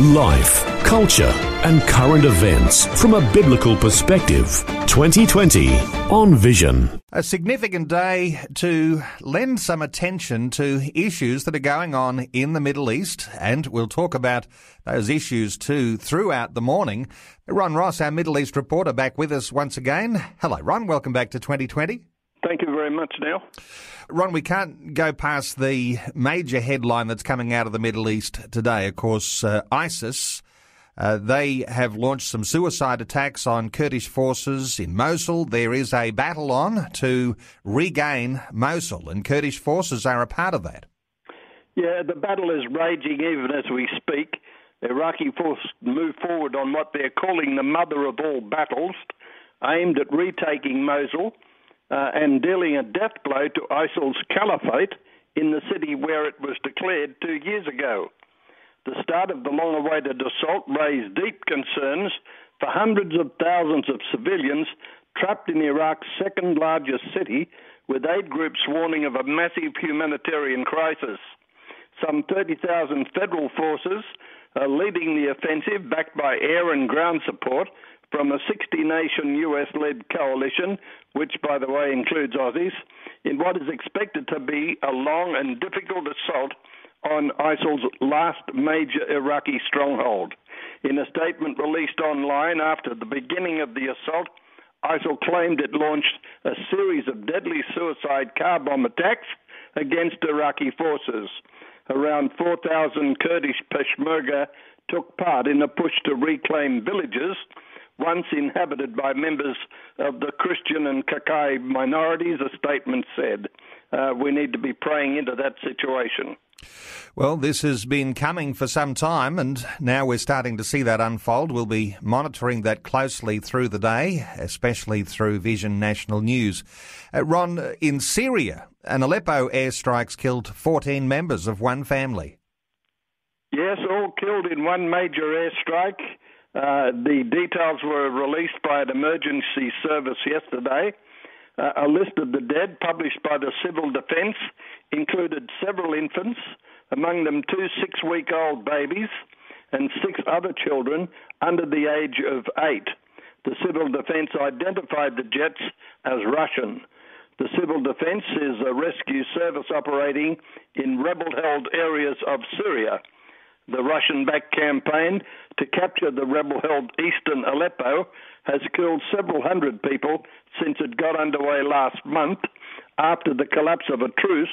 Life, culture, and current events from a biblical perspective. 2020 on Vision. A significant day to lend some attention to issues that are going on in the Middle East, and we'll talk about those issues too throughout the morning. Ron Ross, our Middle East reporter, back with us once again. Hello, Ron. Welcome back to 2020. Thank you very much, Neil. Ron, we can't go past the major headline that's coming out of the Middle East today. Of course, ISIS, they have launched some suicide attacks on Kurdish forces in Mosul. There is a battle on to regain Mosul, and Kurdish forces are a part of that. Yeah, the battle is raging even as we speak. The Iraqi force moved forward on what they're calling the mother of all battles, aimed at retaking Mosul. And dealing a death blow to ISIL's caliphate in the city where it was declared 2 years ago. The start of the long-awaited assault raised deep concerns for hundreds of thousands of civilians trapped in Iraq's second-largest city, with aid groups warning of a massive humanitarian crisis. Some 30,000 federal forces are leading the offensive, backed by air and ground support from a 60-nation US-led coalition, which, by the way, includes Aussies, in what is expected to be a long and difficult assault on ISIL's last major Iraqi stronghold. In a statement released online after the beginning of the assault, ISIL claimed it launched a series of deadly suicide car bomb attacks against Iraqi forces. Around 4,000 Kurdish Peshmerga took part in a push to reclaim villages once inhabited by members of the Christian and Kakai minorities, a statement said. We need to be praying into that situation. Well, this has been coming for some time, and now we're starting to see that unfold. We'll be monitoring that closely through the day, especially through Vision National News. Ron, in Syria, an Aleppo airstrikes killed 14 members of one family. Yes, all killed in one major airstrike. The details were released by an emergency service yesterday. A list of the dead published by the civil defense included several infants, among them 2 six-week-old babies and 6 other children under the age of 8. The civil defense identified the jets as Russian. The civil defense is a rescue service operating in rebel-held areas of Syria. The Russian-backed campaign to capture the rebel-held eastern Aleppo has killed several hundred people since it got underway last month after the collapse of a truce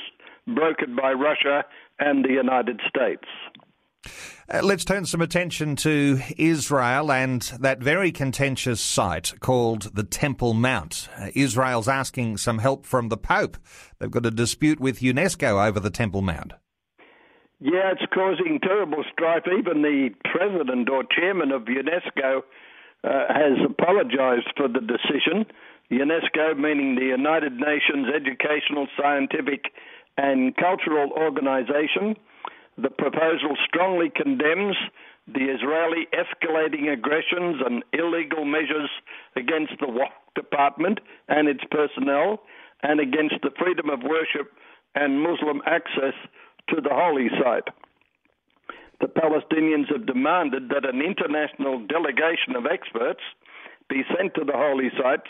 brokered by Russia and the United States. Let's turn some attention to Israel and that very contentious site called the Temple Mount. Israel's asking some help from the Pope. They've got a dispute with UNESCO over the Temple Mount. Yeah, it's causing terrible strife. Even the president or chairman of UNESCO has apologised for the decision. UNESCO, meaning the United Nations Educational, Scientific and Cultural Organisation. The proposal strongly condemns the Israeli escalating aggressions and illegal measures against the Waqf department and its personnel, and against the freedom of worship and Muslim access to the holy site. The Palestinians have demanded that an international delegation of experts be sent to the holy sites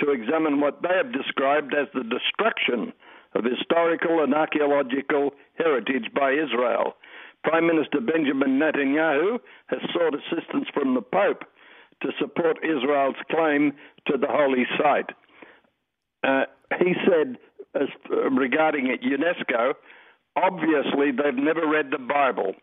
to examine what they have described as the destruction of historical and archaeological heritage by Israel. Prime Minister Benjamin Netanyahu has sought assistance from the Pope to support Israel's claim to the holy site. He said, regarding it, UNESCO, obviously, they've never read the Bible,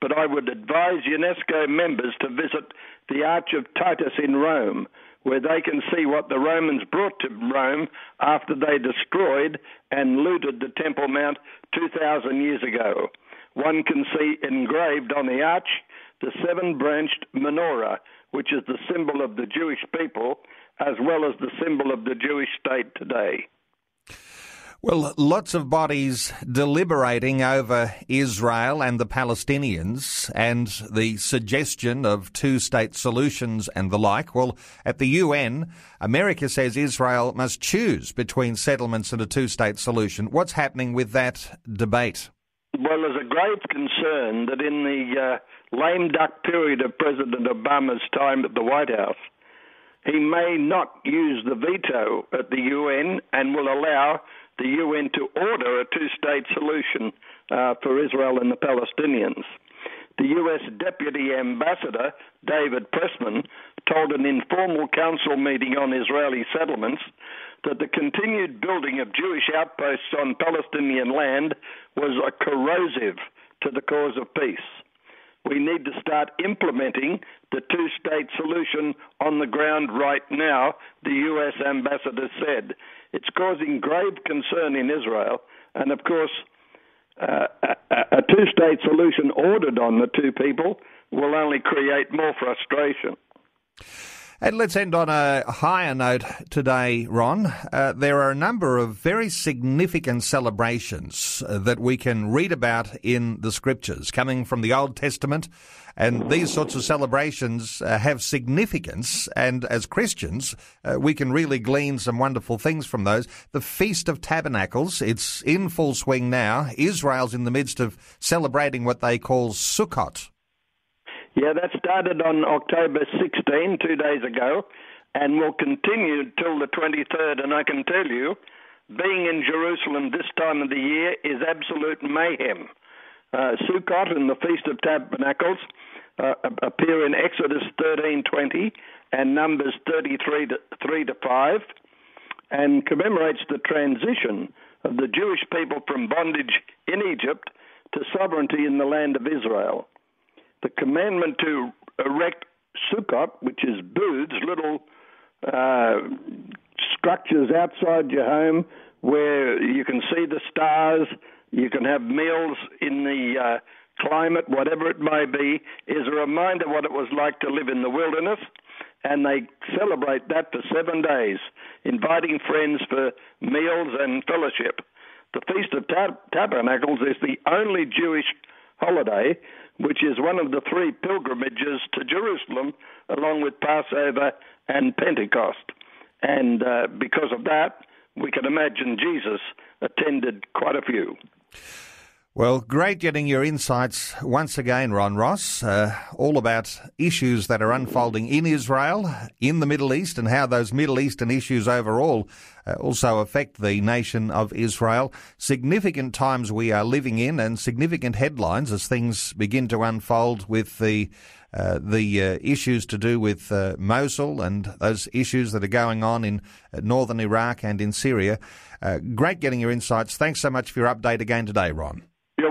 but I would advise UNESCO members to visit the Arch of Titus in Rome, where they can see what the Romans brought to Rome after they destroyed and looted the Temple Mount 2,000 years ago. One can see engraved on the arch the 7-branched menorah, which is the symbol of the Jewish people, as well as the symbol of the Jewish state today. Well, lots of bodies deliberating over Israel and the Palestinians and the suggestion of two-state solutions and the like. Well, at the UN, America says Israel must choose between settlements and a two-state solution. What's happening with that debate? Well, there's a grave concern that in the lame duck period of President Obama's time at the White House, he may not use the veto at the UN and will allow the UN to order a two-state solution for Israel and the Palestinians. The US Deputy Ambassador, David Pressman, told an informal council meeting on Israeli settlements that the continued building of Jewish outposts on Palestinian land was a corrosive to the cause of peace. We need to start implementing the two-state solution on the ground right now, the US ambassador said. It's causing grave concern in Israel, and of course, a two-state solution ordered on the two people will only create more frustration. And let's end on a higher note today, Ron. There are a number of very significant celebrations that we can read about in the Scriptures, coming from the Old Testament, and these sorts of celebrations have significance, and as Christians, we can really glean some wonderful things from those. The Feast of Tabernacles, it's in full swing now. Israel's in the midst of celebrating what they call Sukkot. Yeah, that started on October 16, 2 days ago, and will continue till the 23rd. And I can tell you, being in Jerusalem this time of the year is absolute mayhem. Sukkot and the Feast of Tabernacles appear in Exodus 13:20 and Numbers 33:3-5, and commemorates the transition of the Jewish people from bondage in Egypt to sovereignty in the land of Israel. The commandment to erect Sukkot, which is booths, little structures outside your home where you can see the stars, you can have meals in the climate, whatever it may be, is a reminder what it was like to live in the wilderness. And they celebrate that for 7 days, inviting friends for meals and fellowship. The Feast of Tabernacles is the only Jewish holiday, which is one of the three pilgrimages to Jerusalem, along with Passover and Pentecost. And because of that, we can imagine Jesus attended quite a few. Well, great getting your insights once again, Ron Ross, all about issues that are unfolding in Israel, in the Middle East, and how those Middle Eastern issues overall also affect the nation of Israel. Significant times we are living in, and significant headlines as things begin to unfold with the issues to do with Mosul and those issues that are going on in northern Iraq and in Syria. Great getting your insights. Thanks so much for your update again today, Ron. You're